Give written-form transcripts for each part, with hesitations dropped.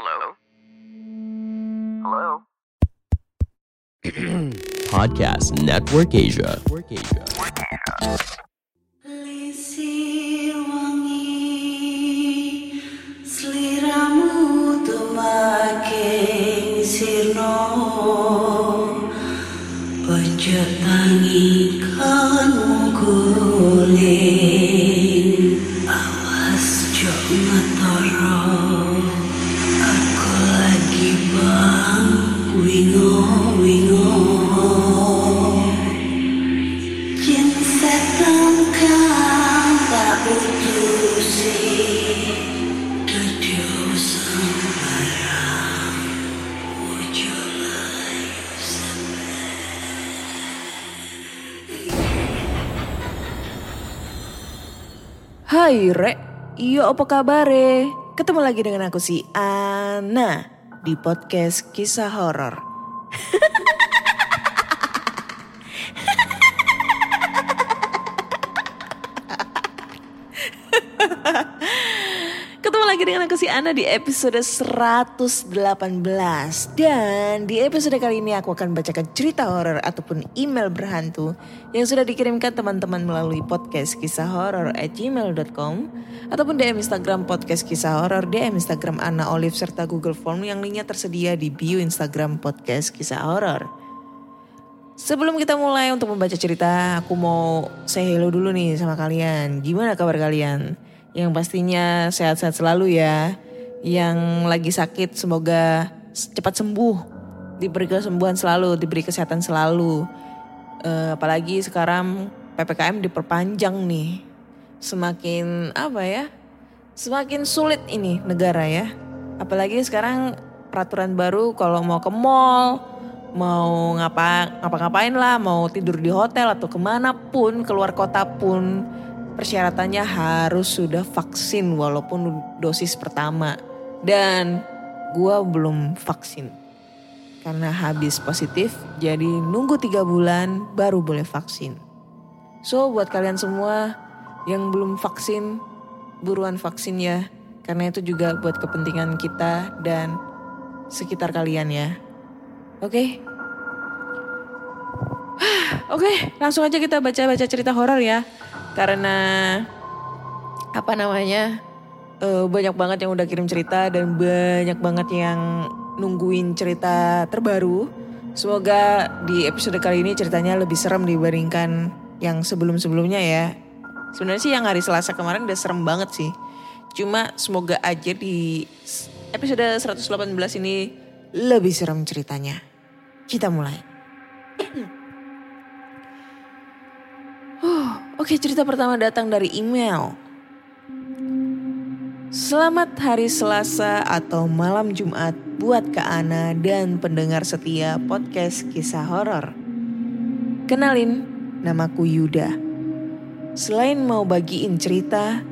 Hello? Podcast Network Asia. Lisir wangi seliramu tumaking sirno ojo tangi kan guling awas jo ngetoro aku lagi bang wingo Hai Rek, iyo apa kabare? Ketemu lagi dengan aku si Ana di podcast Kisah Horror. Ketemu lagi dengan aku si Ana di episode 118. Dan di episode kali ini aku akan bacakan cerita horor ataupun email berhantu yang sudah dikirimkan teman-teman melalui podcast kisahhoror@gmail.com ataupun DM Instagram podcast Kisah Horor, DM Instagram Ana Olive, serta Google Form yang linknya tersedia di bio Instagram podcast Kisah Horor. Sebelum kita mulai untuk membaca cerita, aku mau say hello dulu nih sama kalian. Gimana kabar kalian? Yang pastinya sehat-sehat selalu ya. Yang lagi sakit semoga cepat sembuh, diberi kesembuhan selalu, diberi kesehatan selalu. Apalagi sekarang PPKM diperpanjang nih. Semakin apa ya, semakin sulit ini negara ya. Apalagi sekarang peraturan baru, kalau mau ke mall, mau ngapa-ngapain lah, mau tidur di hotel atau kemana pun, keluar kota pun, persyaratannya harus sudah vaksin walaupun dosis pertama. Dan gue belum vaksin karena habis positif, jadi nunggu 3 bulan baru boleh vaksin. So buat kalian semua yang belum vaksin, buruan vaksin ya, karena itu juga buat kepentingan kita dan sekitar kalian ya. Oke? Oke, langsung aja kita baca cerita horor ya. Karena banyak banget yang udah kirim cerita dan banyak banget yang nungguin cerita terbaru. Semoga di episode kali ini ceritanya lebih serem dibandingkan yang sebelum-sebelumnya ya. Sebenarnya sih yang hari Selasa kemarin udah serem banget sih. Cuma semoga aja di episode 118 ini lebih serem ceritanya. Kita mulai. Oke, cerita pertama datang dari email. Selamat hari Selasa atau malam Jumat buat Kak Ana dan pendengar setia podcast Kisah Horor. Kenalin, namaku Yuda. Selain mau bagiin cerita,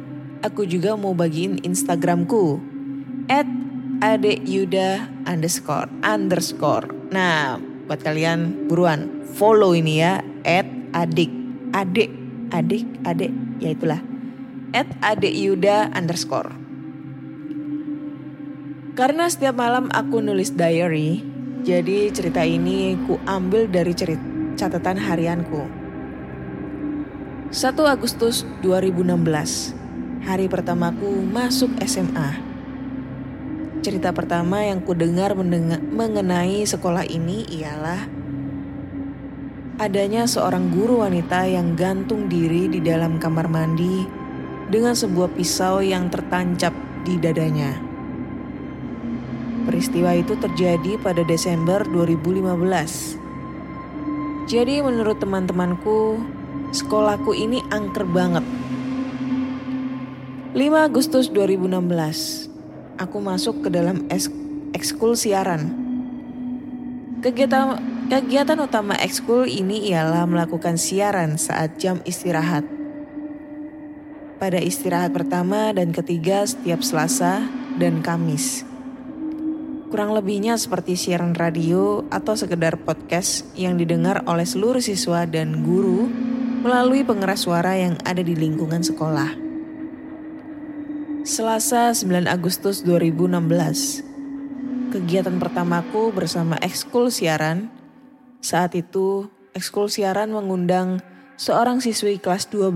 aku juga mau bagiin Instagramku @adyuda__. Nah, buat kalian buruan follow ini ya, @adik, ya itulah, @adyuda_. Karena setiap malam aku nulis diary, jadi cerita ini ku ambil dari catatan harianku. 1 Agustus 2016, hari pertamaku masuk SMA. Cerita pertama yang ku dengar mengenai sekolah ini ialah adanya seorang guru wanita yang gantung diri di dalam kamar mandi dengan sebuah pisau yang tertancap di dadanya. Peristiwa itu terjadi pada Desember 2015. Jadi menurut teman-temanku, sekolahku ini angker banget. 5 Agustus 2016, aku masuk ke dalam ekskul siaran. Kegiatan utama ekskul ini ialah melakukan siaran saat jam istirahat. Pada istirahat pertama dan ketiga setiap Selasa dan Kamis. Kurang lebihnya seperti siaran radio atau sekedar podcast yang didengar oleh seluruh siswa dan guru melalui pengeras suara yang ada di lingkungan sekolah. Selasa 9 Agustus 2016, Kegiatan pertamaku bersama ekskul siaran. Saat itu ekskul siaran mengundang seorang siswi kelas 12.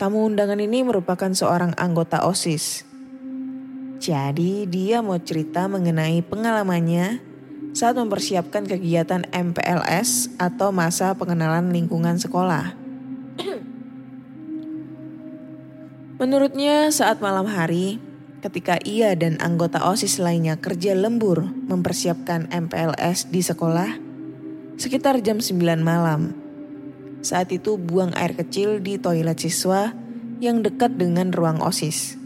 Tamu undangan ini merupakan seorang anggota OSIS. Jadi dia mau cerita mengenai pengalamannya saat mempersiapkan kegiatan MPLS atau masa pengenalan lingkungan sekolah. Menurutnya saat malam hari, ketika ia dan anggota OSIS lainnya kerja lembur mempersiapkan MPLS di sekolah, sekitar jam 9 malam. Saat itu buang air kecil di toilet siswa yang dekat dengan ruang OSIS.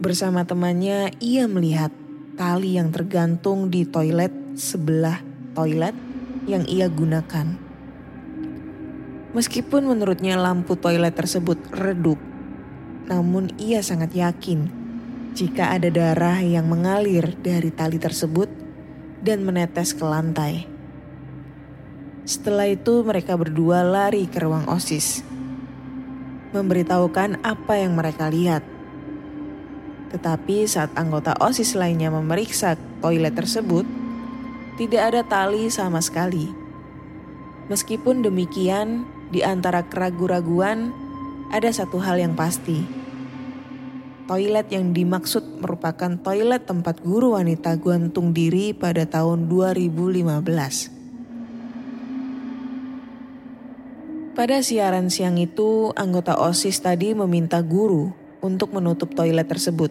Bersama temannya ia melihat tali yang tergantung di toilet sebelah toilet yang ia gunakan. Meskipun menurutnya lampu toilet tersebut redup, namun ia sangat yakin jika ada darah yang mengalir dari tali tersebut dan menetes ke lantai. Setelah itu mereka berdua lari ke ruang OSIS, memberitahukan apa yang mereka lihat. Tetapi saat anggota OSIS lainnya memeriksa toilet tersebut, tidak ada tali sama sekali. Meskipun demikian, di antara keraguan-raguan, ada satu hal yang pasti. Toilet yang dimaksud merupakan toilet tempat guru wanita gantung diri pada tahun 2015. Pada siaran siang itu, anggota OSIS tadi meminta guru untuk menutup toilet tersebut.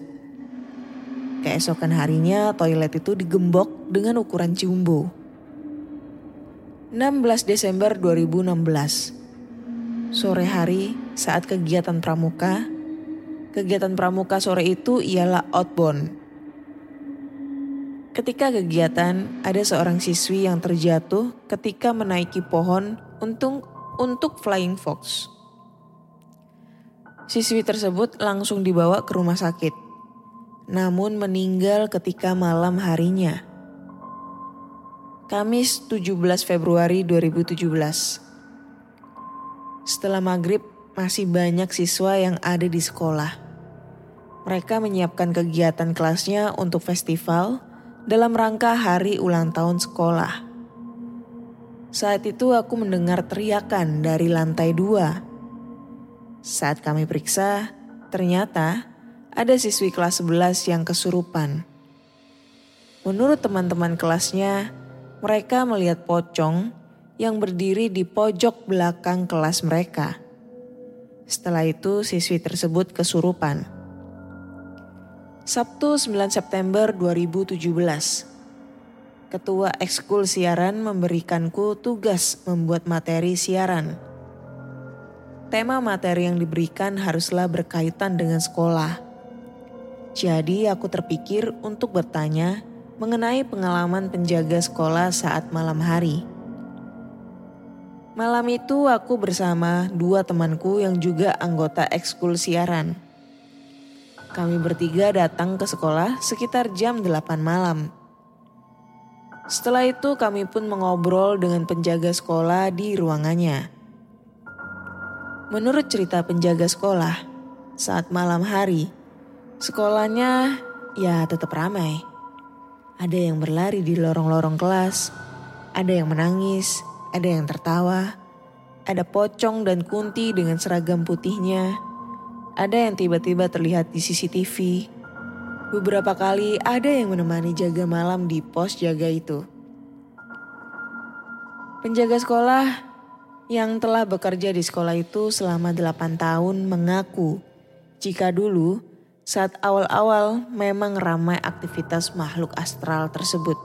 Keesokan harinya, toilet itu digembok dengan ukuran jumbo. 16 Desember 2016. Sore hari saat kegiatan pramuka sore itu ialah outbound. Ketika kegiatan, ada seorang siswi yang terjatuh ketika menaiki pohon untuk flying fox. Siswi tersebut langsung dibawa ke rumah sakit, namun meninggal ketika malam harinya. Kamis 17 Februari 2017. Setelah maghrib, masih banyak siswa yang ada di sekolah. Mereka menyiapkan kegiatan kelasnya untuk festival dalam rangka hari ulang tahun sekolah. Saat itu aku mendengar teriakan dari lantai 2. Saat kami periksa, ternyata ada siswi kelas 11 yang kesurupan. Menurut teman-teman kelasnya, mereka melihat pocong yang berdiri di pojok belakang kelas mereka. Setelah itu siswi tersebut kesurupan. Sabtu 9 September 2017. Ketua Ekskul Siaran memberikanku tugas membuat materi siaran. Tema materi yang diberikan haruslah berkaitan dengan sekolah. Jadi aku terpikir untuk bertanya mengenai pengalaman penjaga sekolah saat malam hari. Malam itu aku bersama 2 temanku yang juga anggota ekskul siaran. Kami bertiga datang ke sekolah sekitar jam 8 malam. Setelah itu kami pun mengobrol dengan penjaga sekolah di ruangannya. Menurut cerita penjaga sekolah, saat malam hari, sekolahnya ya tetap ramai. Ada yang berlari di lorong-lorong kelas, ada yang menangis, ada yang tertawa, ada pocong dan kunti dengan seragam putihnya, ada yang tiba-tiba terlihat di CCTV. Beberapa kali ada yang menemani jaga malam di pos jaga itu. Penjaga sekolah yang telah bekerja di sekolah itu selama 8 tahun mengaku jika dulu saat awal-awal memang ramai aktivitas makhluk astral tersebut.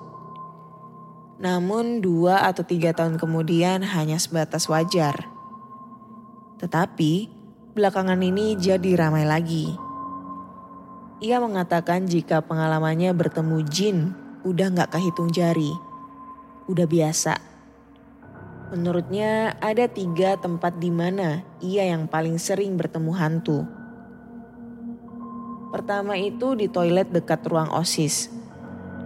Namun 2 atau 3 tahun kemudian hanya sebatas wajar. Tetapi belakangan ini jadi ramai lagi. Ia mengatakan jika pengalamannya bertemu jin udah gak kehitung jari. Udah biasa. Menurutnya ada 3 tempat di mana ia yang paling sering bertemu hantu. Pertama itu di toilet dekat ruang OSIS.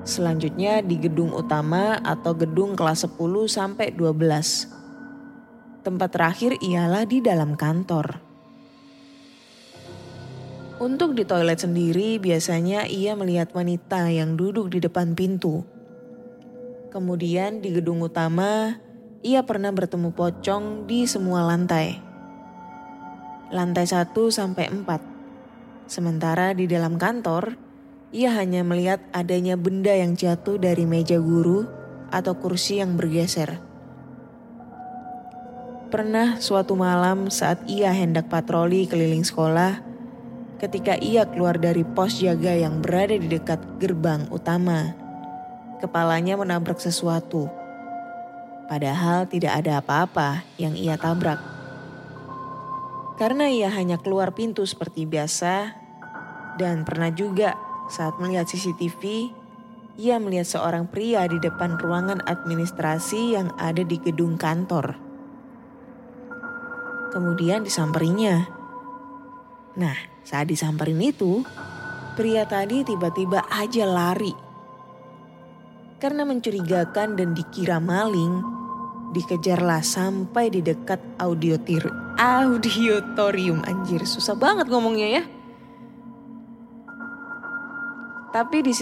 Selanjutnya di gedung utama atau gedung kelas 10 sampai 12. Tempat terakhir ialah di dalam kantor. Untuk di toilet sendiri biasanya ia melihat wanita yang duduk di depan pintu. Kemudian di gedung utama ia pernah bertemu pocong di semua lantai. Lantai 1 sampai 4. Sementara di dalam kantor ia hanya melihat adanya benda yang jatuh dari meja guru atau kursi yang bergeser. Pernah suatu malam saat ia hendak patroli keliling sekolah, ketika ia keluar dari pos jaga yang berada di dekat gerbang utama, kepalanya menabrak sesuatu. Padahal tidak ada apa-apa yang ia tabrak. Karena ia hanya keluar pintu seperti biasa, dan pernah juga saat melihat CCTV, ia melihat seorang pria di depan ruangan administrasi yang ada di gedung kantor. Kemudian disamperinya. Nah, saat disamperin itu, pria tadi tiba-tiba aja lari. Karena mencurigakan dan dikira maling, dikejarlah sampai di dekat auditorium. Anjir, susah banget ngomongnya ya. Tapi di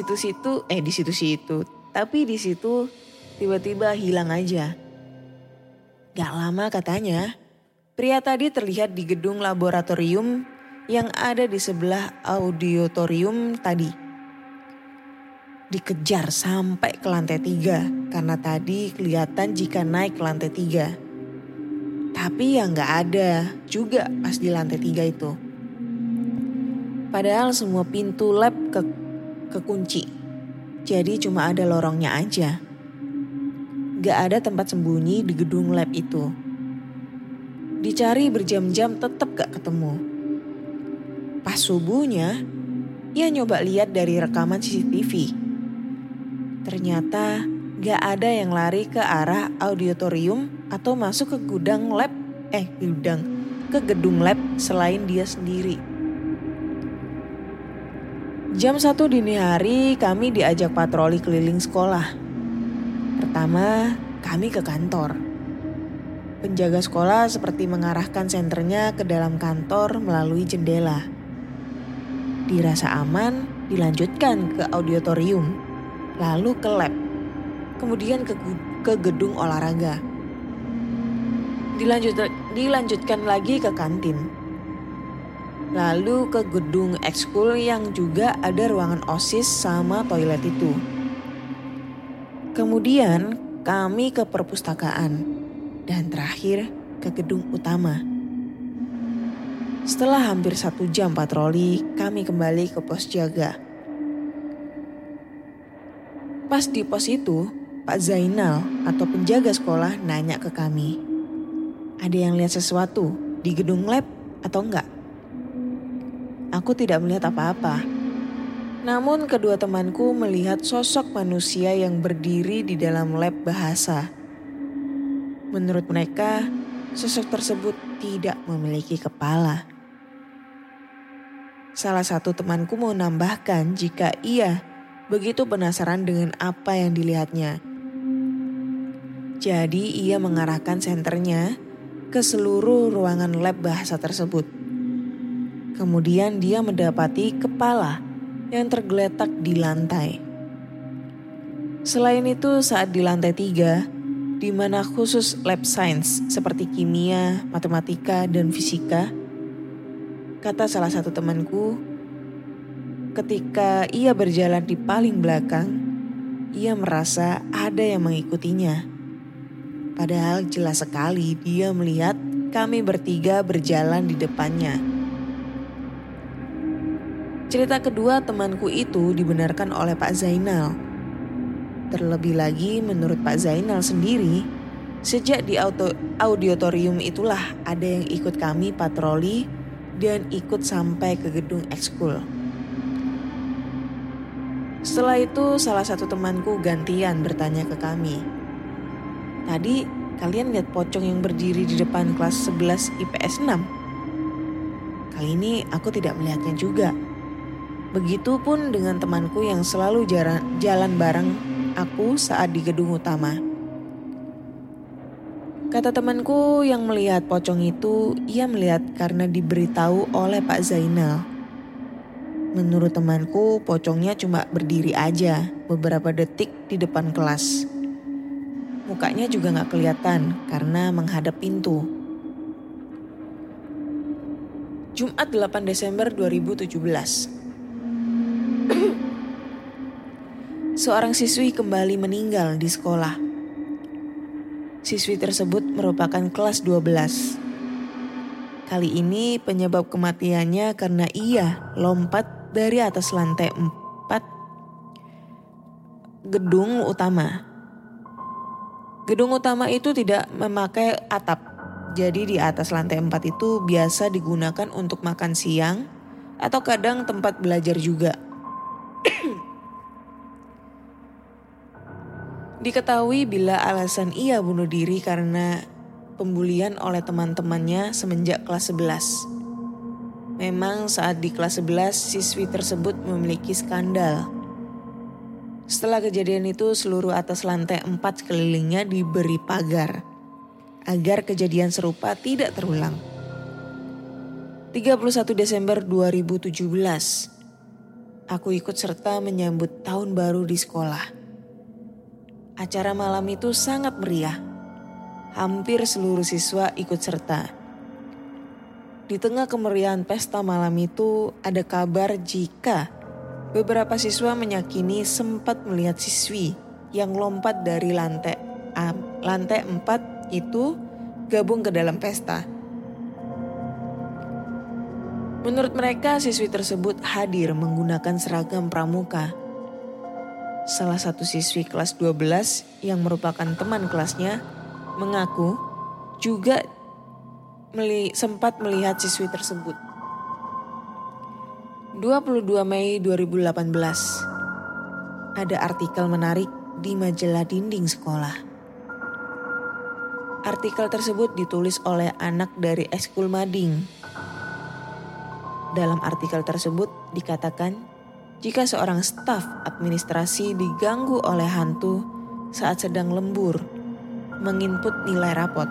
situ tiba-tiba hilang aja. Gak lama katanya, pria tadi terlihat di gedung laboratorium yang ada di sebelah auditorium tadi. Dikejar sampai ke lantai 3 karena tadi kelihatan jika naik ke lantai 3. Tapi ya gak ada juga pas di lantai 3 itu. Padahal semua pintu lab kekunci. Jadi cuma ada lorongnya aja. Gak ada tempat sembunyi di gedung lab itu. Dicari berjam-jam tetap gak ketemu. Pas subuhnya, ia nyoba lihat dari rekaman CCTV. Ternyata gak ada yang lari ke arah auditorium atau masuk ke gedung lab selain dia sendiri. Jam 1 dini hari kami diajak patroli keliling sekolah. Pertama, kami ke kantor. Penjaga sekolah seperti mengarahkan senternya ke dalam kantor melalui jendela. Dirasa aman, dilanjutkan ke auditorium, lalu ke lab, kemudian ke gedung olahraga. Dilanjutkan lagi ke kantin, lalu ke gedung ekskul yang juga ada ruangan OSIS sama toilet itu. Kemudian kami ke perpustakaan, dan terakhir ke gedung utama. Setelah hampir 1 jam patroli, kami kembali ke pos jaga. Pas di pos itu, Pak Zainal atau penjaga sekolah nanya ke kami, ada yang lihat sesuatu di gedung lab atau enggak? Aku tidak melihat apa-apa. Namun kedua temanku melihat sosok manusia yang berdiri di dalam lab bahasa. Menurut mereka, sosok tersebut tidak memiliki kepala. Salah satu temanku mau menambahkan jika ia begitu penasaran dengan apa yang dilihatnya. Jadi ia mengarahkan senternya ke seluruh ruangan lab bahasa tersebut. Kemudian dia mendapati kepala yang tergeletak di lantai. Selain itu saat di lantai 3, di mana khusus lab science seperti kimia, matematika, dan fisika, kata salah satu temanku, ketika ia berjalan di paling belakang, ia merasa ada yang mengikutinya. Padahal jelas sekali dia melihat kami bertiga berjalan di depannya. Cerita kedua temanku itu dibenarkan oleh Pak Zainal. Terlebih lagi menurut Pak Zainal sendiri, sejak di auditorium itulah ada yang ikut kami patroli dan ikut sampai ke gedung ekskul. Setelah itu salah satu temanku gantian bertanya ke kami, tadi kalian lihat pocong yang berdiri di depan kelas 11 IPS 6? Kali ini aku tidak melihatnya juga. Begitupun dengan temanku yang selalu jalan bareng aku saat di gedung utama. Kata temanku yang melihat pocong itu, ia melihat karena diberitahu oleh Pak Zainal. Menurut temanku, pocongnya cuma berdiri aja beberapa detik di depan kelas. Mukanya juga gak kelihatan karena menghadap pintu. Jumat 8 Desember 2017. Seorang siswi kembali meninggal di sekolah. Siswi tersebut merupakan kelas 12. Kali ini penyebab kematiannya karena ia lompat dari atas lantai 4 gedung utama. Gedung utama itu tidak memakai atap. Jadi di atas lantai 4 itu biasa digunakan untuk makan siang atau kadang tempat belajar juga. Diketahui bila alasan ia bunuh diri karena pembulian oleh teman-temannya semenjak kelas 11. Memang saat di kelas 11 siswi tersebut memiliki skandal. Setelah kejadian itu seluruh atas lantai 4 sekelilingnya diberi pagar agar kejadian serupa tidak terulang. 31 Desember 2017. Aku ikut serta menyambut tahun baru di sekolah. Acara malam itu sangat meriah. Hampir seluruh siswa ikut serta. Di tengah kemeriahan pesta malam itu, ada kabar jika beberapa siswa meyakini sempat melihat siswi yang lompat dari lantai 4 itu gabung ke dalam pesta. Menurut mereka, siswi tersebut hadir menggunakan seragam pramuka. Salah satu siswi kelas 12 yang merupakan teman kelasnya mengaku juga sempat melihat siswi tersebut. 22 Mei 2018. Ada artikel menarik di majalah dinding sekolah. Artikel tersebut ditulis oleh anak dari Eskul Mading. Dalam artikel tersebut dikatakan jika seorang staf administrasi diganggu oleh hantu saat sedang lembur menginput nilai rapot.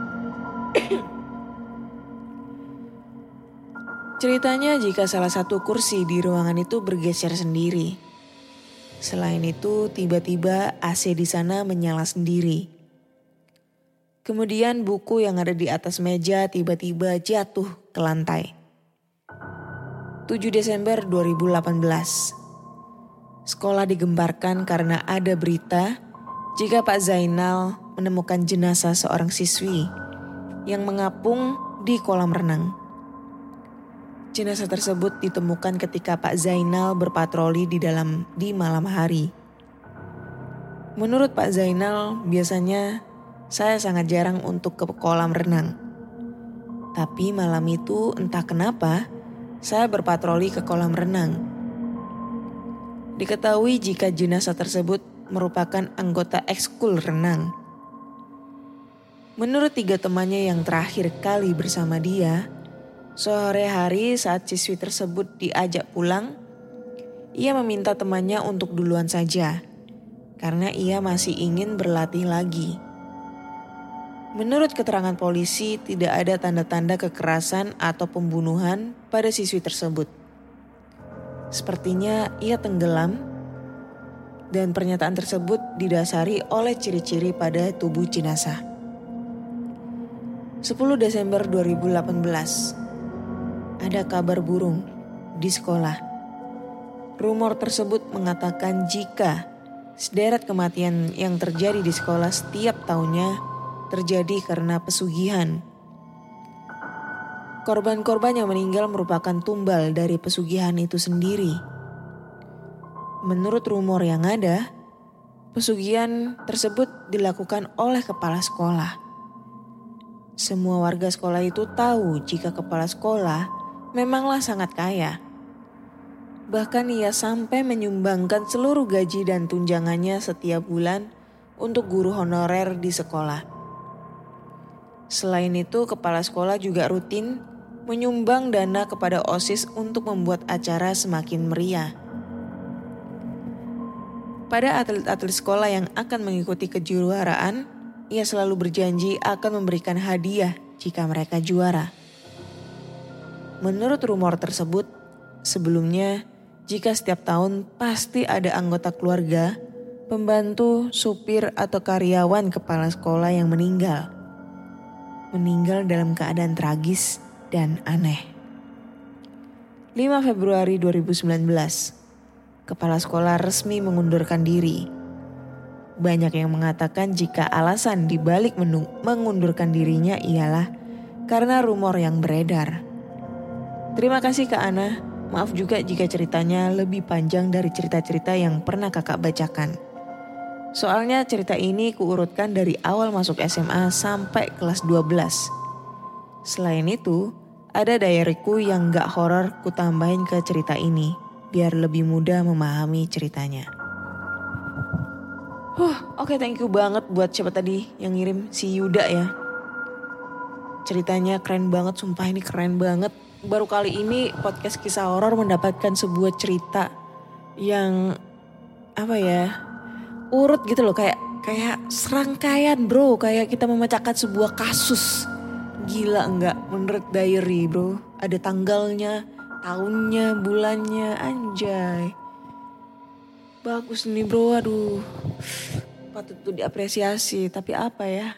Ceritanya jika salah satu kursi di ruangan itu bergeser sendiri. Selain itu, tiba-tiba AC di sana menyala sendiri. Kemudian buku yang ada di atas meja tiba-tiba jatuh ke lantai. 7 Desember 2018. Sekolah digemparkan karena ada berita jika Pak Zainal menemukan jenazah seorang siswi yang mengapung di kolam renang. Jenazah tersebut ditemukan ketika Pak Zainal berpatroli di malam hari. Menurut Pak Zainal, biasanya saya sangat jarang untuk ke kolam renang. Tapi malam itu entah kenapa saya berpatroli ke kolam renang. Diketahui jika jenazah tersebut merupakan anggota ekskul renang. Menurut 3 temannya yang terakhir kali bersama dia, sore hari saat siswi tersebut diajak pulang, ia meminta temannya untuk duluan saja, karena ia masih ingin berlatih lagi. Menurut keterangan polisi, tidak ada tanda-tanda kekerasan atau pembunuhan pada siswi tersebut. Sepertinya ia tenggelam, dan pernyataan tersebut didasari oleh ciri-ciri pada tubuh jenazah. 10 Desember 2018, ada kabar burung di sekolah. Rumor tersebut mengatakan jika sederet kematian yang terjadi di sekolah setiap tahunnya terjadi karena pesugihan. Korban-korban yang meninggal merupakan tumbal dari pesugihan itu sendiri. Menurut rumor yang ada, pesugihan tersebut dilakukan oleh kepala sekolah. Semua warga sekolah itu tahu jika kepala sekolah memanglah sangat kaya. Bahkan ia sampai menyumbangkan seluruh gaji dan tunjangannya setiap bulan untuk guru honorer di sekolah. Selain itu, kepala sekolah juga rutin menyumbang dana kepada OSIS untuk membuat acara semakin meriah. Pada atlet-atlet sekolah yang akan mengikuti kejuaraan, ia selalu berjanji akan memberikan hadiah jika mereka juara. Menurut rumor tersebut, sebelumnya jika setiap tahun pasti ada anggota keluarga, pembantu, supir, atau karyawan kepala sekolah yang meninggal. Meninggal dalam keadaan tragis dan aneh. 5 Februari 2019, kepala sekolah resmi mengundurkan diri. Banyak yang mengatakan jika alasan dibalik mengundurkan dirinya ialah karena rumor yang beredar. Terima kasih Kak Ana, maaf juga jika ceritanya lebih panjang dari cerita-cerita yang pernah kakak bacakan. Soalnya cerita ini kuurutkan dari awal masuk SMA sampai kelas 12. Selain itu, ada diaryku yang gak horor kutambahin ke cerita ini, biar lebih mudah memahami ceritanya. Oke, thank you banget buat siapa tadi yang ngirim, si Yuda ya. Ceritanya keren banget, sumpah ini keren banget. Baru kali ini podcast kisah horor mendapatkan sebuah cerita yang apa ya, urut gitu loh, kayak serangkaian bro, kayak kita memecahkan sebuah kasus. Gila enggak menurut diary bro, ada tanggalnya, tahunnya, bulannya, anjay. Bagus nih bro, aduh. Patut tuh diapresiasi, tapi apa ya?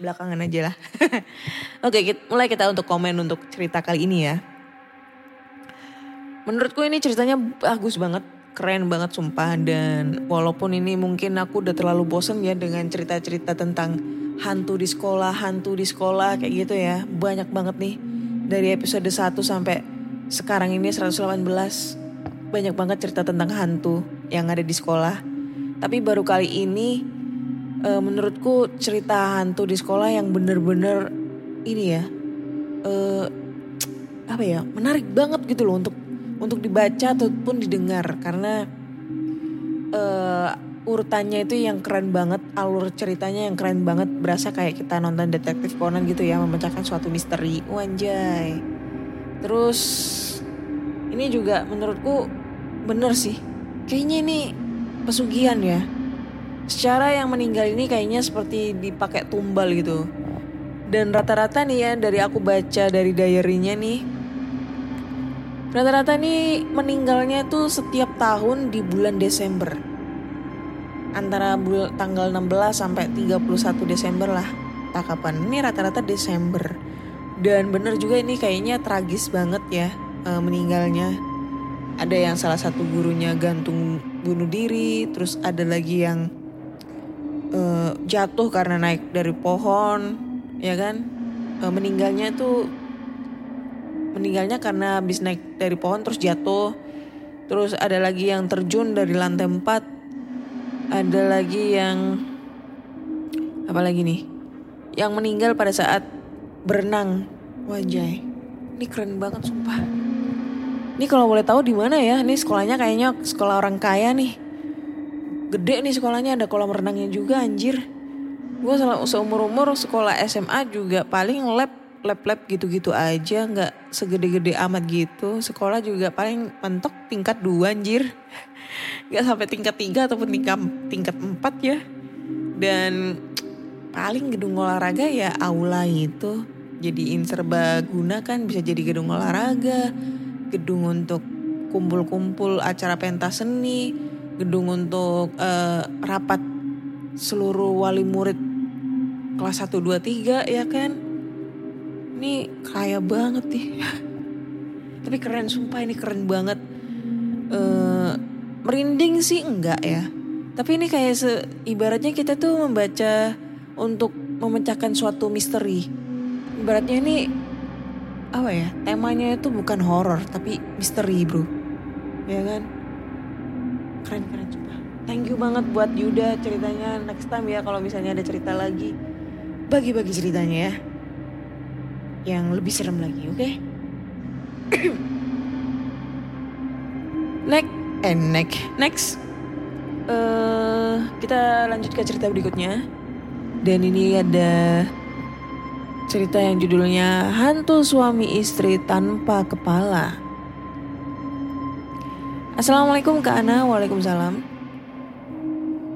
Belakangan aja lah. Oke, mulai kita untuk komen untuk cerita kali ini ya. Menurutku ini ceritanya bagus banget. Keren banget sumpah, dan walaupun ini mungkin aku udah terlalu bosen ya dengan cerita-cerita tentang hantu di sekolah kayak gitu ya. Banyak banget nih dari episode 1 sampai sekarang ini 118. Banyak banget cerita tentang hantu yang ada di sekolah. Tapi baru kali ini menurutku cerita hantu di sekolah yang bener-bener ini ya. Menarik banget gitu loh untuk dibaca ataupun didengar, karena urutannya itu yang keren banget, alur ceritanya yang keren banget, berasa kayak kita nonton Detektif Conan gitu ya, memecahkan suatu misteri, wanjay. Terus ini juga menurutku bener sih, kayaknya ini pesugihan ya. Secara yang meninggal ini kayaknya seperti dipakai tumbal gitu. Dan rata-rata nih ya, dari aku baca dari diarynya nih, rata-rata nih meninggalnya tuh setiap tahun di bulan Desember. Antara tanggal 16 sampai 31 Desember lah. Tak kapan, ini rata-rata Desember. Dan bener juga ini kayaknya tragis banget ya meninggalnya. Ada yang salah satu gurunya gantung bunuh diri. Terus ada lagi yang jatuh karena naik dari pohon. Ya kan? Meninggalnya tuh... meninggalnya karena habis naik dari pohon terus jatuh. Terus ada lagi yang terjun dari lantai 4. Ada lagi yang... apa lagi nih? Yang meninggal pada saat berenang. Wajay. Ini keren banget sumpah. Ini kalau boleh tahu di mana ya? Ini sekolahnya kayaknya sekolah orang kaya nih. Gede nih sekolahnya, ada kolam renangnya juga anjir. Gue seumur-umur sekolah SMA juga paling lab gitu-gitu aja, gak segede-gede amat gitu. Sekolah juga paling mentok tingkat 2 anjir. Gak sampai tingkat 3 ataupun tingkat 4 ya. Dan paling gedung olahraga ya aula itu. Jadiin serbaguna kan, bisa jadi gedung olahraga, gedung untuk kumpul-kumpul acara pentas seni, gedung untuk rapat seluruh wali murid kelas 1, 2, 3 ya kan. Ini kaya banget nih. Tapi keren sumpah, ini keren banget. Merinding sih enggak ya, tapi ini kayak ibaratnya kita tuh membaca untuk memecahkan suatu misteri. Ibaratnya ini apa ya, temanya itu bukan horor tapi misteri bro, ya kan? Keren sumpah. Thank you banget buat Yuda ceritanya. Next time ya kalau misalnya ada cerita lagi, bagi-bagi ceritanya ya, yang lebih serem lagi, oke? Next. Kita lanjut ke cerita berikutnya. Dan ini ada cerita yang judulnya Hantu Suami Istri Tanpa Kepala. Assalamualaikum Kak Ana. Waalaikumsalam.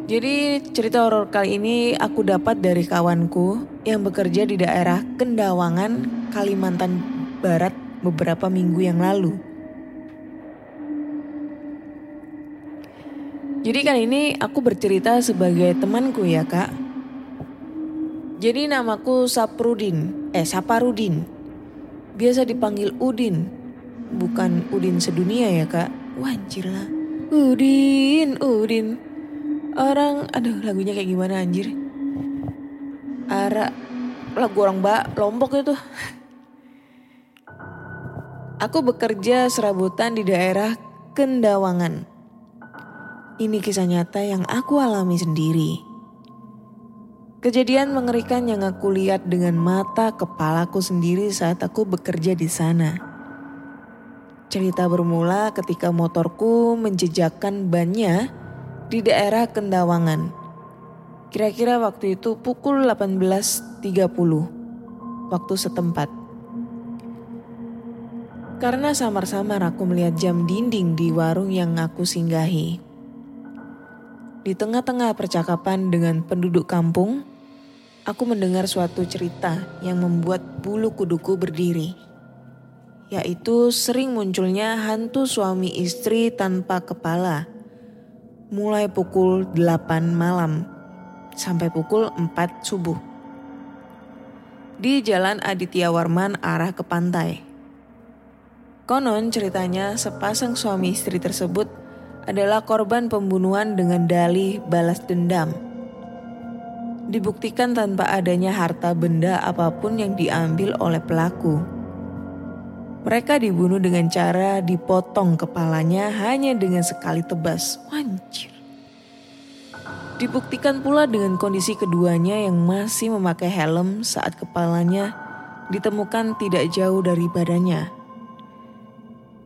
Jadi cerita horor kali ini aku dapat dari kawanku yang bekerja di daerah Kendawangan, Kalimantan Barat beberapa minggu yang lalu. Jadi kali ini aku bercerita sebagai temanku ya kak. Jadi namaku Saparudin. Biasa dipanggil Udin. Bukan Udin sedunia ya kak. Anjir lah. Udin. Orang, aduh lagunya kayak gimana anjir. Lagu orang Lombok itu. Aku bekerja serabutan di daerah Kendawangan. Ini kisah nyata yang aku alami sendiri. Kejadian mengerikan yang aku lihat dengan mata kepalaku sendiri saat aku bekerja di sana. Cerita bermula ketika motorku menjejakkan bannya di daerah Kendawangan. Kira-kira waktu itu pukul 18.30 waktu setempat. Karena samar-samar aku melihat jam dinding di warung yang aku singgahi. Di tengah-tengah percakapan dengan penduduk kampung, aku mendengar suatu cerita yang membuat bulu kuduku berdiri. Yaitu sering munculnya hantu suami istri tanpa kepala. Mulai pukul 8 malam sampai pukul 4 subuh. Di jalan Adityawarman arah ke pantai. Konon ceritanya sepasang suami istri tersebut adalah korban pembunuhan dengan dalih balas dendam. Dibuktikan tanpa adanya harta benda apapun yang diambil oleh pelaku. Mereka dibunuh dengan cara dipotong kepalanya hanya dengan sekali tebas. Anjir. Dibuktikan pula dengan kondisi keduanya yang masih memakai helm saat kepalanya ditemukan tidak jauh dari badannya.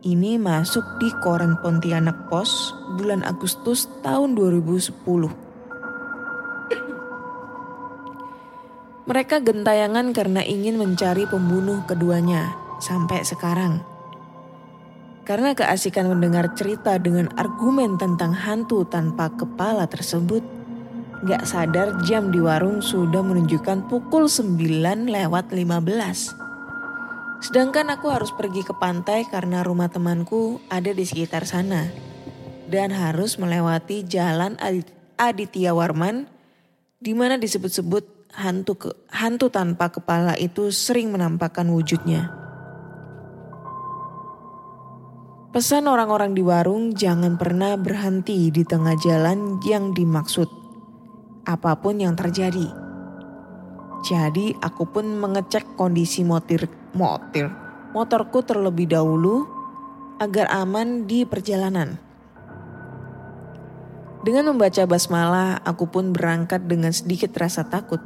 Ini masuk di koran Pontianak Pos bulan Agustus tahun 2010. Mereka gentayangan karena ingin mencari pembunuh keduanya sampai sekarang. Karena keasikan mendengar cerita dengan argumen tentang hantu tanpa kepala tersebut, gak sadar jam di warung sudah menunjukkan pukul 9:15. Sedangkan aku harus pergi ke pantai karena rumah temanku ada di sekitar sana. Dan harus melewati jalan Adityawarman di mana disebut-sebut hantu tanpa kepala itu sering menampakkan wujudnya. Pesan orang-orang di warung jangan pernah berhenti di tengah jalan yang dimaksud. Apapun yang terjadi. Jadi aku pun mengecek kondisi motorku terlebih dahulu agar aman di perjalanan. Dengan membaca basmalah, aku pun berangkat dengan sedikit rasa takut.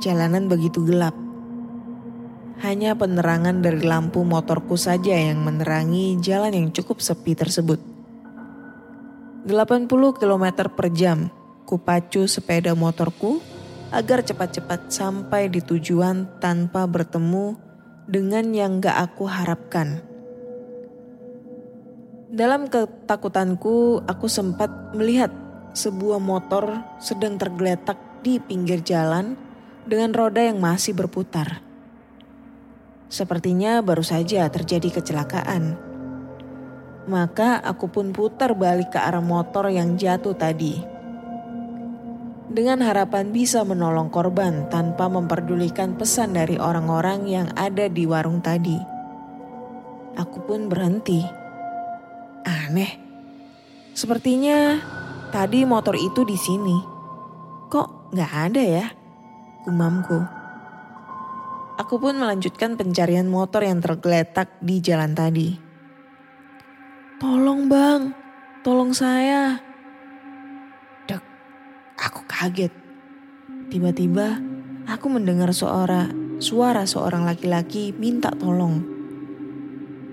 Jalanan begitu gelap. Hanya penerangan dari lampu motorku saja yang menerangi jalan yang cukup sepi tersebut. 80 km per jam, kupacu sepeda motorku agar cepat-cepat sampai di tujuan tanpa bertemu dengan yang gak aku harapkan. Dalam ketakutanku, aku sempat melihat sebuah motor sedang tergeletak di pinggir jalan dengan roda yang masih berputar. Sepertinya baru saja terjadi kecelakaan. Maka aku pun putar balik ke arah motor yang jatuh tadi. Dengan harapan bisa menolong korban tanpa memperdulikan pesan dari orang-orang yang ada di warung tadi. Aku pun berhenti. Aneh. Sepertinya tadi motor itu di sini. Kok gak ada ya? Gumamku. Aku pun melanjutkan pencarian motor yang tergeletak di jalan tadi. Tolong bang, tolong saya. Aku kaget. Tiba-tiba aku mendengar suara seorang laki-laki minta tolong.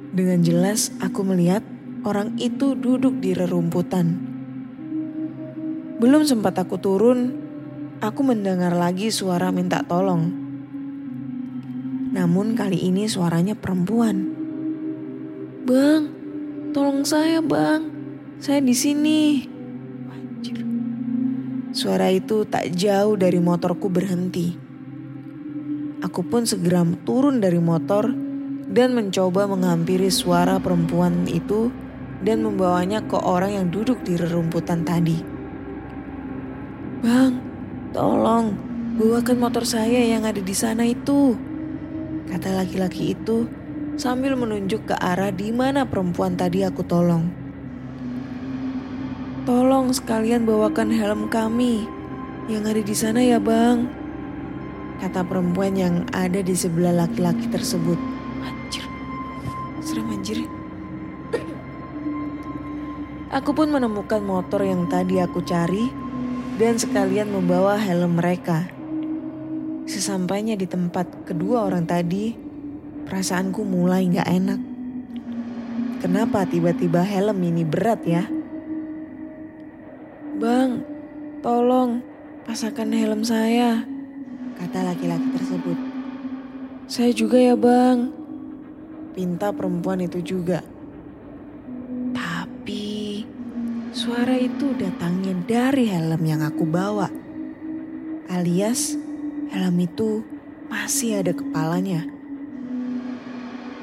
Dengan jelas aku melihat orang itu duduk di rerumputan. Belum sempat aku turun, aku mendengar lagi suara minta tolong. Namun kali ini suaranya perempuan. Bang, tolong saya bang. Saya di sini. Suara itu tak jauh dari motorku berhenti. Aku pun segera turun dari motor dan mencoba menghampiri suara perempuan itu dan membawanya ke orang yang duduk di rerumputan tadi. "Bang, tolong bawakan motor saya yang ada di sana itu," kata laki-laki itu sambil menunjuk ke arah di mana perempuan tadi aku tolong. "Tolong sekalian bawakan helm kami yang ada di sana ya bang," kata perempuan yang ada di sebelah laki-laki tersebut. Anjir. Aku pun menemukan motor yang tadi aku cari dan sekalian membawa helm mereka. Sesampainya di tempat kedua orang tadi, perasaanku mulai gak enak. Kenapa tiba-tiba helm ini berat ya? "Bang, tolong pasangkan helm saya," kata laki-laki tersebut. "Saya juga ya bang," pinta perempuan itu juga. Tapi suara itu datangnya dari helm yang aku bawa. Alias helm itu masih ada kepalanya.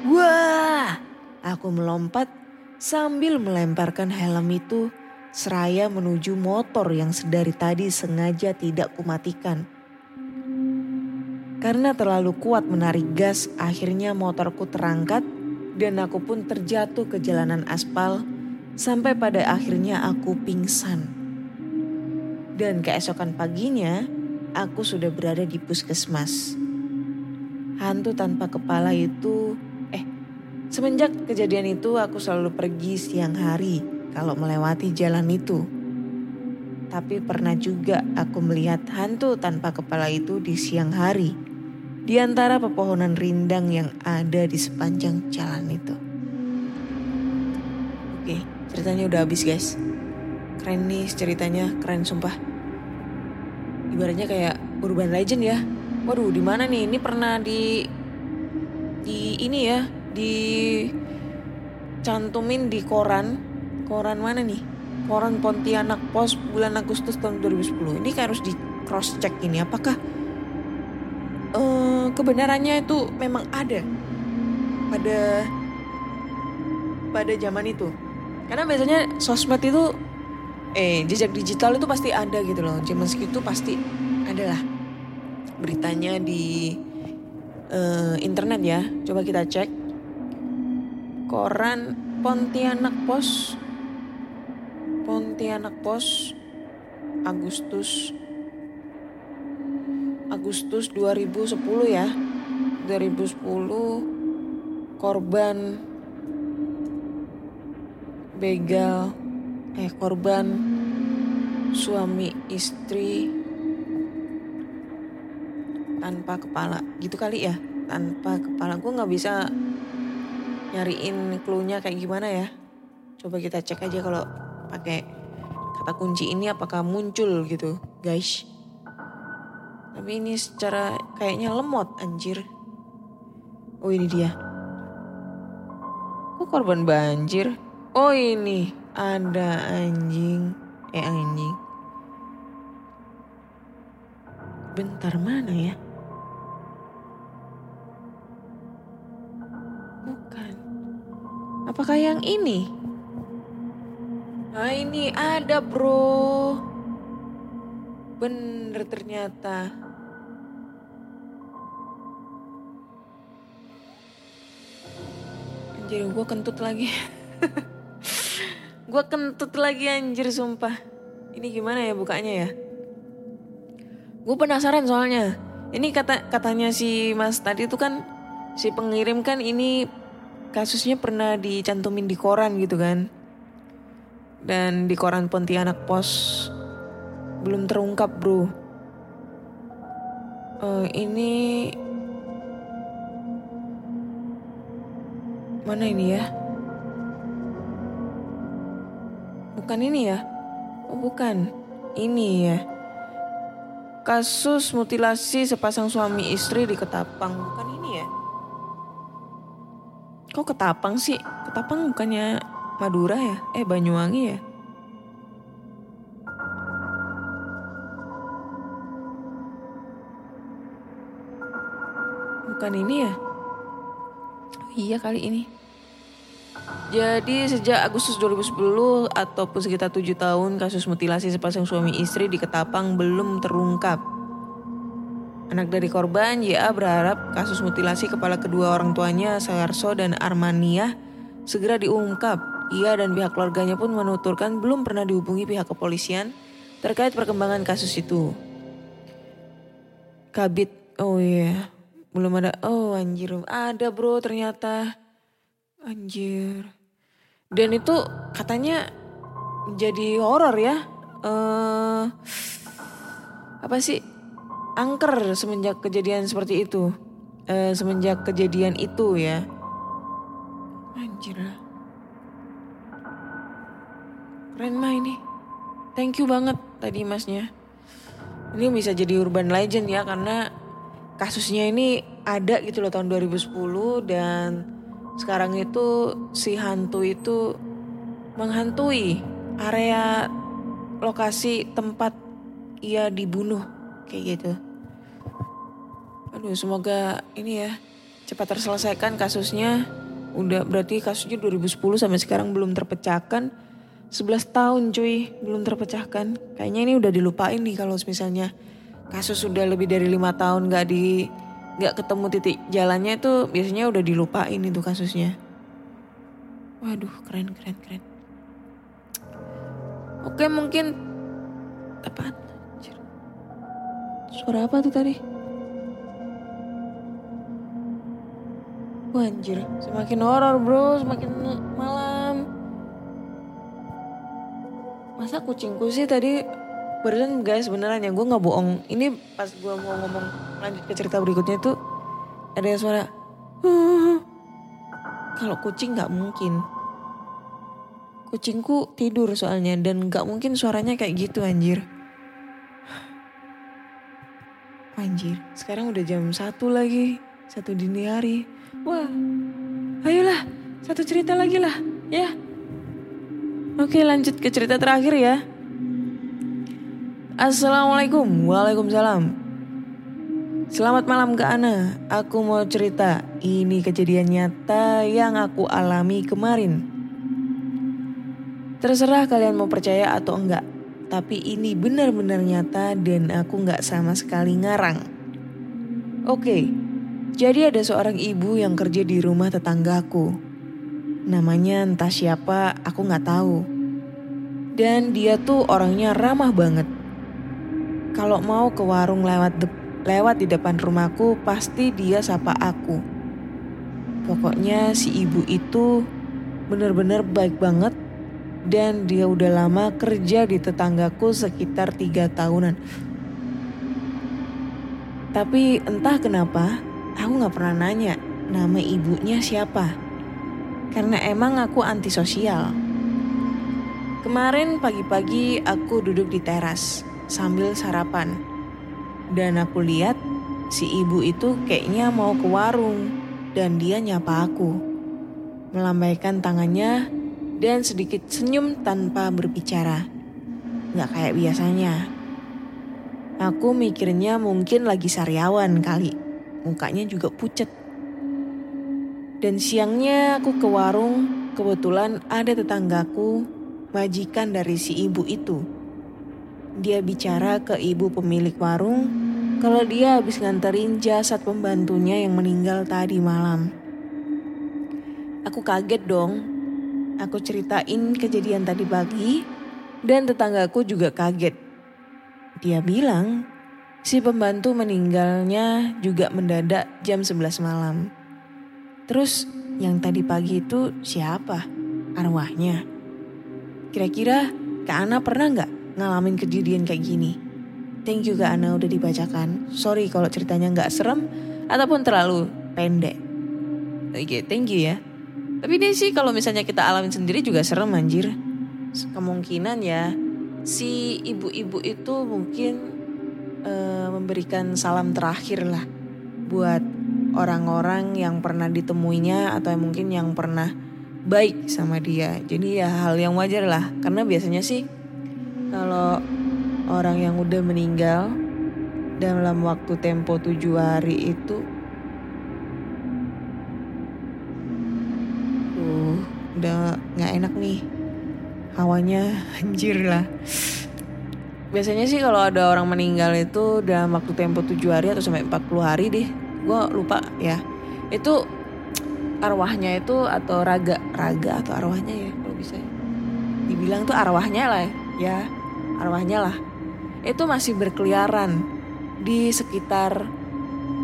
Wah! Aku melompat sambil melemparkan helm itu seraya menuju motor yang sedari tadi sengaja tidak kumatikan. Karena terlalu kuat menarik gas, akhirnya motorku terangkat dan aku pun terjatuh ke jalanan aspal sampai pada akhirnya aku pingsan. Dan keesokan paginya, aku sudah berada di puskesmas. Hantu tanpa kepala itu, semenjak kejadian itu aku selalu pergi siang hari kalau melewati jalan itu. Tapi pernah juga aku melihat hantu tanpa kepala itu di siang hari di antara pepohonan rindang yang ada di sepanjang jalan itu. Oke, ceritanya udah habis guys. Keren nih ceritanya, keren sumpah. Ibaratnya kayak urban legend ya. Waduh, di mana nih? Ini pernah di ini ya, dicantumin di koran. Koran mana nih? Koran Pontianak Pos bulan Agustus tahun 2010. Ini kayak harus di cross check ini. Apakah kebenarannya itu memang ada pada zaman itu? Karena biasanya sosmed itu jejak digital itu pasti ada gitu loh. Zaman segitu pasti ada lah beritanya di internet ya. Coba kita cek koran Pontianak Pos Agustus 2010 ya. 2010 korban suami istri tanpa kepala. Gitu kali ya, tanpa kepala. Gue gak bisa nyariin cluenya kayak gimana ya. Coba kita cek aja kalau pakai kata kunci ini apakah muncul gitu, guys. Tapi ini secara kayaknya lemot anjir. Oh ini dia. Kok korban banjir? Oh ini ada anjing. Anjing. Bentar mana ya? Bukan. Apakah yang ini? Nah ini ada bro. Bener ternyata. Anjir gue kentut lagi. Gue kentut lagi anjir sumpah. Ini gimana ya bukanya ya? Gue penasaran soalnya. Ini katanya si mas tadi tuh kan, si pengirim kan ini kasusnya pernah dicantumin di koran gitu kan. Dan di koran Pontianak Pos belum terungkap bro. Ini mana ini ya? Bukan ini ya? Oh bukan. Ini ya. Kasus mutilasi sepasang suami istri di Ketapang. Bukan ini ya? Kok Ketapang sih? Ketapang bukannya Madura ya? Banyuwangi ya? Bukan ini ya? Iya kali ini. Jadi sejak Agustus 2010 ataupun sekitar 7 tahun kasus mutilasi sepasang suami istri di Ketapang belum terungkap. Anak dari korban, YA berharap kasus mutilasi kepala kedua orang tuanya, Sayarso dan Armaniah, segera diungkap. Ia dan pihak keluarganya pun menuturkan belum pernah dihubungi pihak kepolisian terkait perkembangan kasus itu. Kabit, belum ada, ada bro ternyata, anjir. Dan itu katanya jadi horor ya. Angker semenjak kejadian seperti itu. Semenjak kejadian itu ya. Anjir lah. Keren mah ini. Thank you banget tadi masnya. Ini bisa jadi urban legend ya, karena kasusnya ini ada gitu loh tahun 2010 dan sekarang itu si hantu itu menghantui area lokasi tempat ia dibunuh kayak gitu. Aduh, semoga ini ya cepat terselesaikan kasusnya. Udah berarti kasusnya 2010 sampai sekarang belum terpecahkan. 11 tahun cuy belum terpecahkan. Kayaknya ini udah dilupain nih kalau misalnya kasus sudah lebih dari 5 tahun nggak ketemu titik jalannya itu biasanya udah dilupain itu kasusnya. Waduh, keren. Oke, mungkin apaan? Suara apa tuh tadi? Wah, anjir, semakin horor bro, semakin malam. Masa kucingku sih tadi barusan, guys, beneran ya, gue nggak bohong. Ini pas gue mau ngomong lanjut ke cerita berikutnya itu ada suara. Kalau kucing nggak mungkin. Kucingku tidur soalnya dan nggak mungkin suaranya kayak gitu anjir. Anjir, sekarang udah jam 1 lagi, 1 dini hari. Wah, ayolah, satu cerita lagi lah ya. Oke, lanjut ke cerita terakhir ya. Assalamualaikum. Waalaikumsalam. Selamat malam Kak Ana. Aku mau cerita. Ini kejadian nyata yang aku alami kemarin. Terserah kalian mau percaya atau enggak, tapi ini benar-benar nyata dan aku enggak sama sekali ngarang. Oke. Jadi ada seorang ibu yang kerja di rumah tetanggaku. Namanya entah siapa, aku enggak tahu. Dan dia tuh orangnya ramah banget. Kalau mau ke warung lewat di depan rumahku, pasti dia sapa aku. Pokoknya si ibu itu benar-benar baik banget. Dan dia udah lama kerja di tetanggaku sekitar 3 tahunan. Tapi entah kenapa, aku gak pernah nanya nama ibunya siapa. Karena emang aku antisosial. Kemarin pagi-pagi aku duduk di teras sambil sarapan dan aku lihat si ibu itu kayaknya mau ke warung dan dia nyapa aku, melambaikan tangannya dan sedikit senyum tanpa berbicara, nggak kayak biasanya. Aku mikirnya mungkin lagi sariawan kali, mukanya juga pucet. Dan siangnya aku ke warung, kebetulan ada tetanggaku, majikan dari si ibu itu. Dia bicara ke ibu pemilik warung kalau dia habis nganterin jasad pembantunya yang meninggal tadi malam. Aku kaget dong. Aku ceritain kejadian tadi pagi dan tetanggaku juga kaget. Dia bilang si pembantu meninggalnya juga mendadak jam 11 malam. Terus yang tadi pagi itu siapa arwahnya? Kira-kira Kak Ana pernah gak ngalamin kejadian kayak gini? Thank you Kak Ana udah dibacakan. Sorry kalau ceritanya gak serem ataupun terlalu pendek. Oke, thank you ya. Tapi ini sih kalau misalnya kita alamin sendiri juga serem anjir. Kemungkinan ya si ibu-ibu itu mungkin memberikan salam terakhir lah buat orang-orang yang pernah ditemuinya atau mungkin yang pernah baik sama dia. Jadi ya hal yang wajar lah, karena biasanya sih kalau orang yang udah meninggal dalam waktu tempo 7 hari itu udah gak enak nih hawanya, anjir lah. Biasanya sih kalau ada orang meninggal itu dalam waktu tempo 7 hari atau sampai 40 hari deh, gue lupa ya. Itu arwahnya itu atau raga atau arwahnya ya, kalau bisa dibilang tuh arwahnya lah ya, arwahnya lah, itu masih berkeliaran di sekitar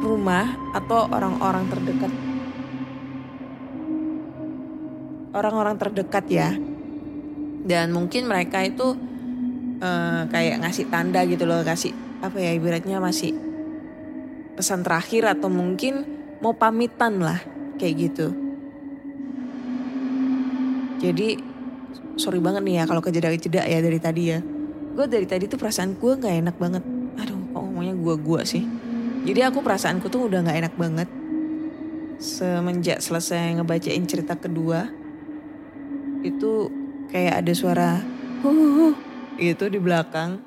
rumah atau orang-orang terdekat. Orang-orang terdekat ya. Dan mungkin mereka itu kayak ngasih tanda gitu loh, kasih apa ya, ibaratnya masih pesan terakhir atau mungkin mau pamitan lah kayak gitu. Jadi sorry banget nih ya kalau kejeda-kejeda ya dari tadi ya. Gue dari tadi tuh perasaan gue gak enak banget. Aduh, kok ngomongnya gue sih. Jadi aku perasaanku tuh udah gak enak banget semenjak selesai ngebacain cerita kedua. Itu kayak ada suara huhuhu itu di belakang,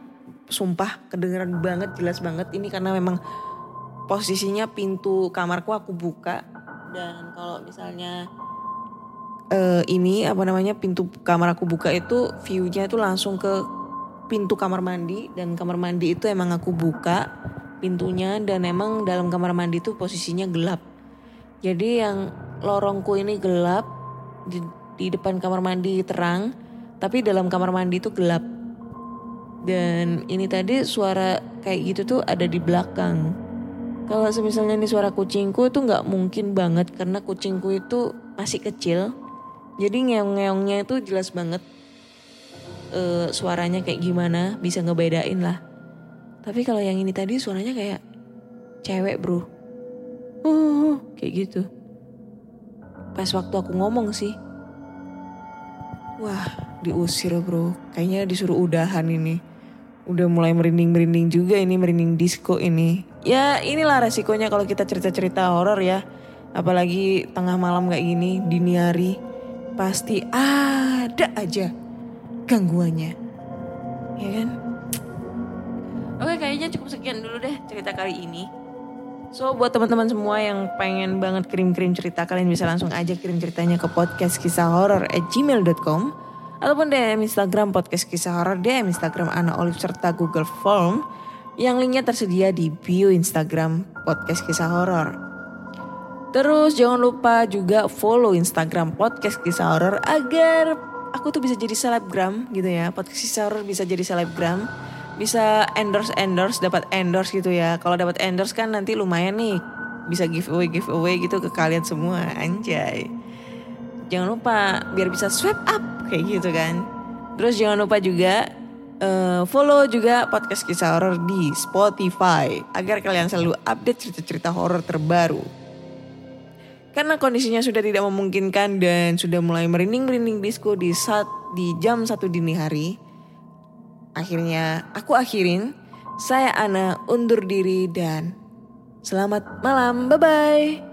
sumpah kedengeran banget, jelas banget. Ini karena memang posisinya pintu kamarku aku buka, dan kalau misalnya ini apa namanya, pintu kamar aku buka itu view-nya itu langsung ke pintu kamar mandi, dan kamar mandi itu emang aku buka pintunya, dan emang dalam kamar mandi itu posisinya gelap. Jadi yang lorongku ini gelap, di depan kamar mandi terang, tapi dalam kamar mandi itu gelap. Dan ini tadi suara kayak gitu tuh ada di belakang. Kalau misalnya ini suara kucingku itu gak mungkin banget, karena kucingku itu masih kecil. Jadi ngeong-ngeongnya itu jelas banget suaranya kayak gimana, bisa ngebedain lah. Tapi kalau yang ini tadi suaranya kayak cewek bro, kayak gitu. Pas waktu aku ngomong sih, wah diusir bro, kayaknya disuruh udahan ini. Udah mulai merinding-merinding juga ini, merinding disco ini. Ya inilah resikonya kalau kita cerita-cerita horor ya. Apalagi tengah malam kayak gini, dini hari, pasti ada aja gangguannya, ya kan? Oke, kayaknya cukup sekian dulu deh cerita kali ini. So buat teman-teman semua yang pengen banget kirim-kirim cerita, kalian bisa langsung aja kirim ceritanya ke podcastkisahhoror@gmail.com ataupun DM Instagram Podcast Kisah Horor, DM Instagram Ana Olive, serta Google Form yang linknya tersedia di bio Instagram Podcast Kisah Horor. Terus jangan lupa juga follow Instagram Podcast Kisah Horor agar aku tuh bisa jadi selebgram gitu ya. Podcast Kisah Horor bisa jadi selebgram, bisa endorse, dapat endorse gitu ya. Kalau dapat endorse kan nanti lumayan nih, bisa giveaway gitu ke kalian semua, anjay. Jangan lupa biar bisa swipe up kayak gitu kan. Terus jangan lupa juga follow juga Podcast Kisah Horor di Spotify agar kalian selalu update cerita-cerita horor terbaru. Karena kondisinya sudah tidak memungkinkan dan sudah mulai merinding-merinding disco di jam 1 dini hari. Akhirnya aku akhirin. Saya Ana undur diri dan selamat malam. Bye-bye.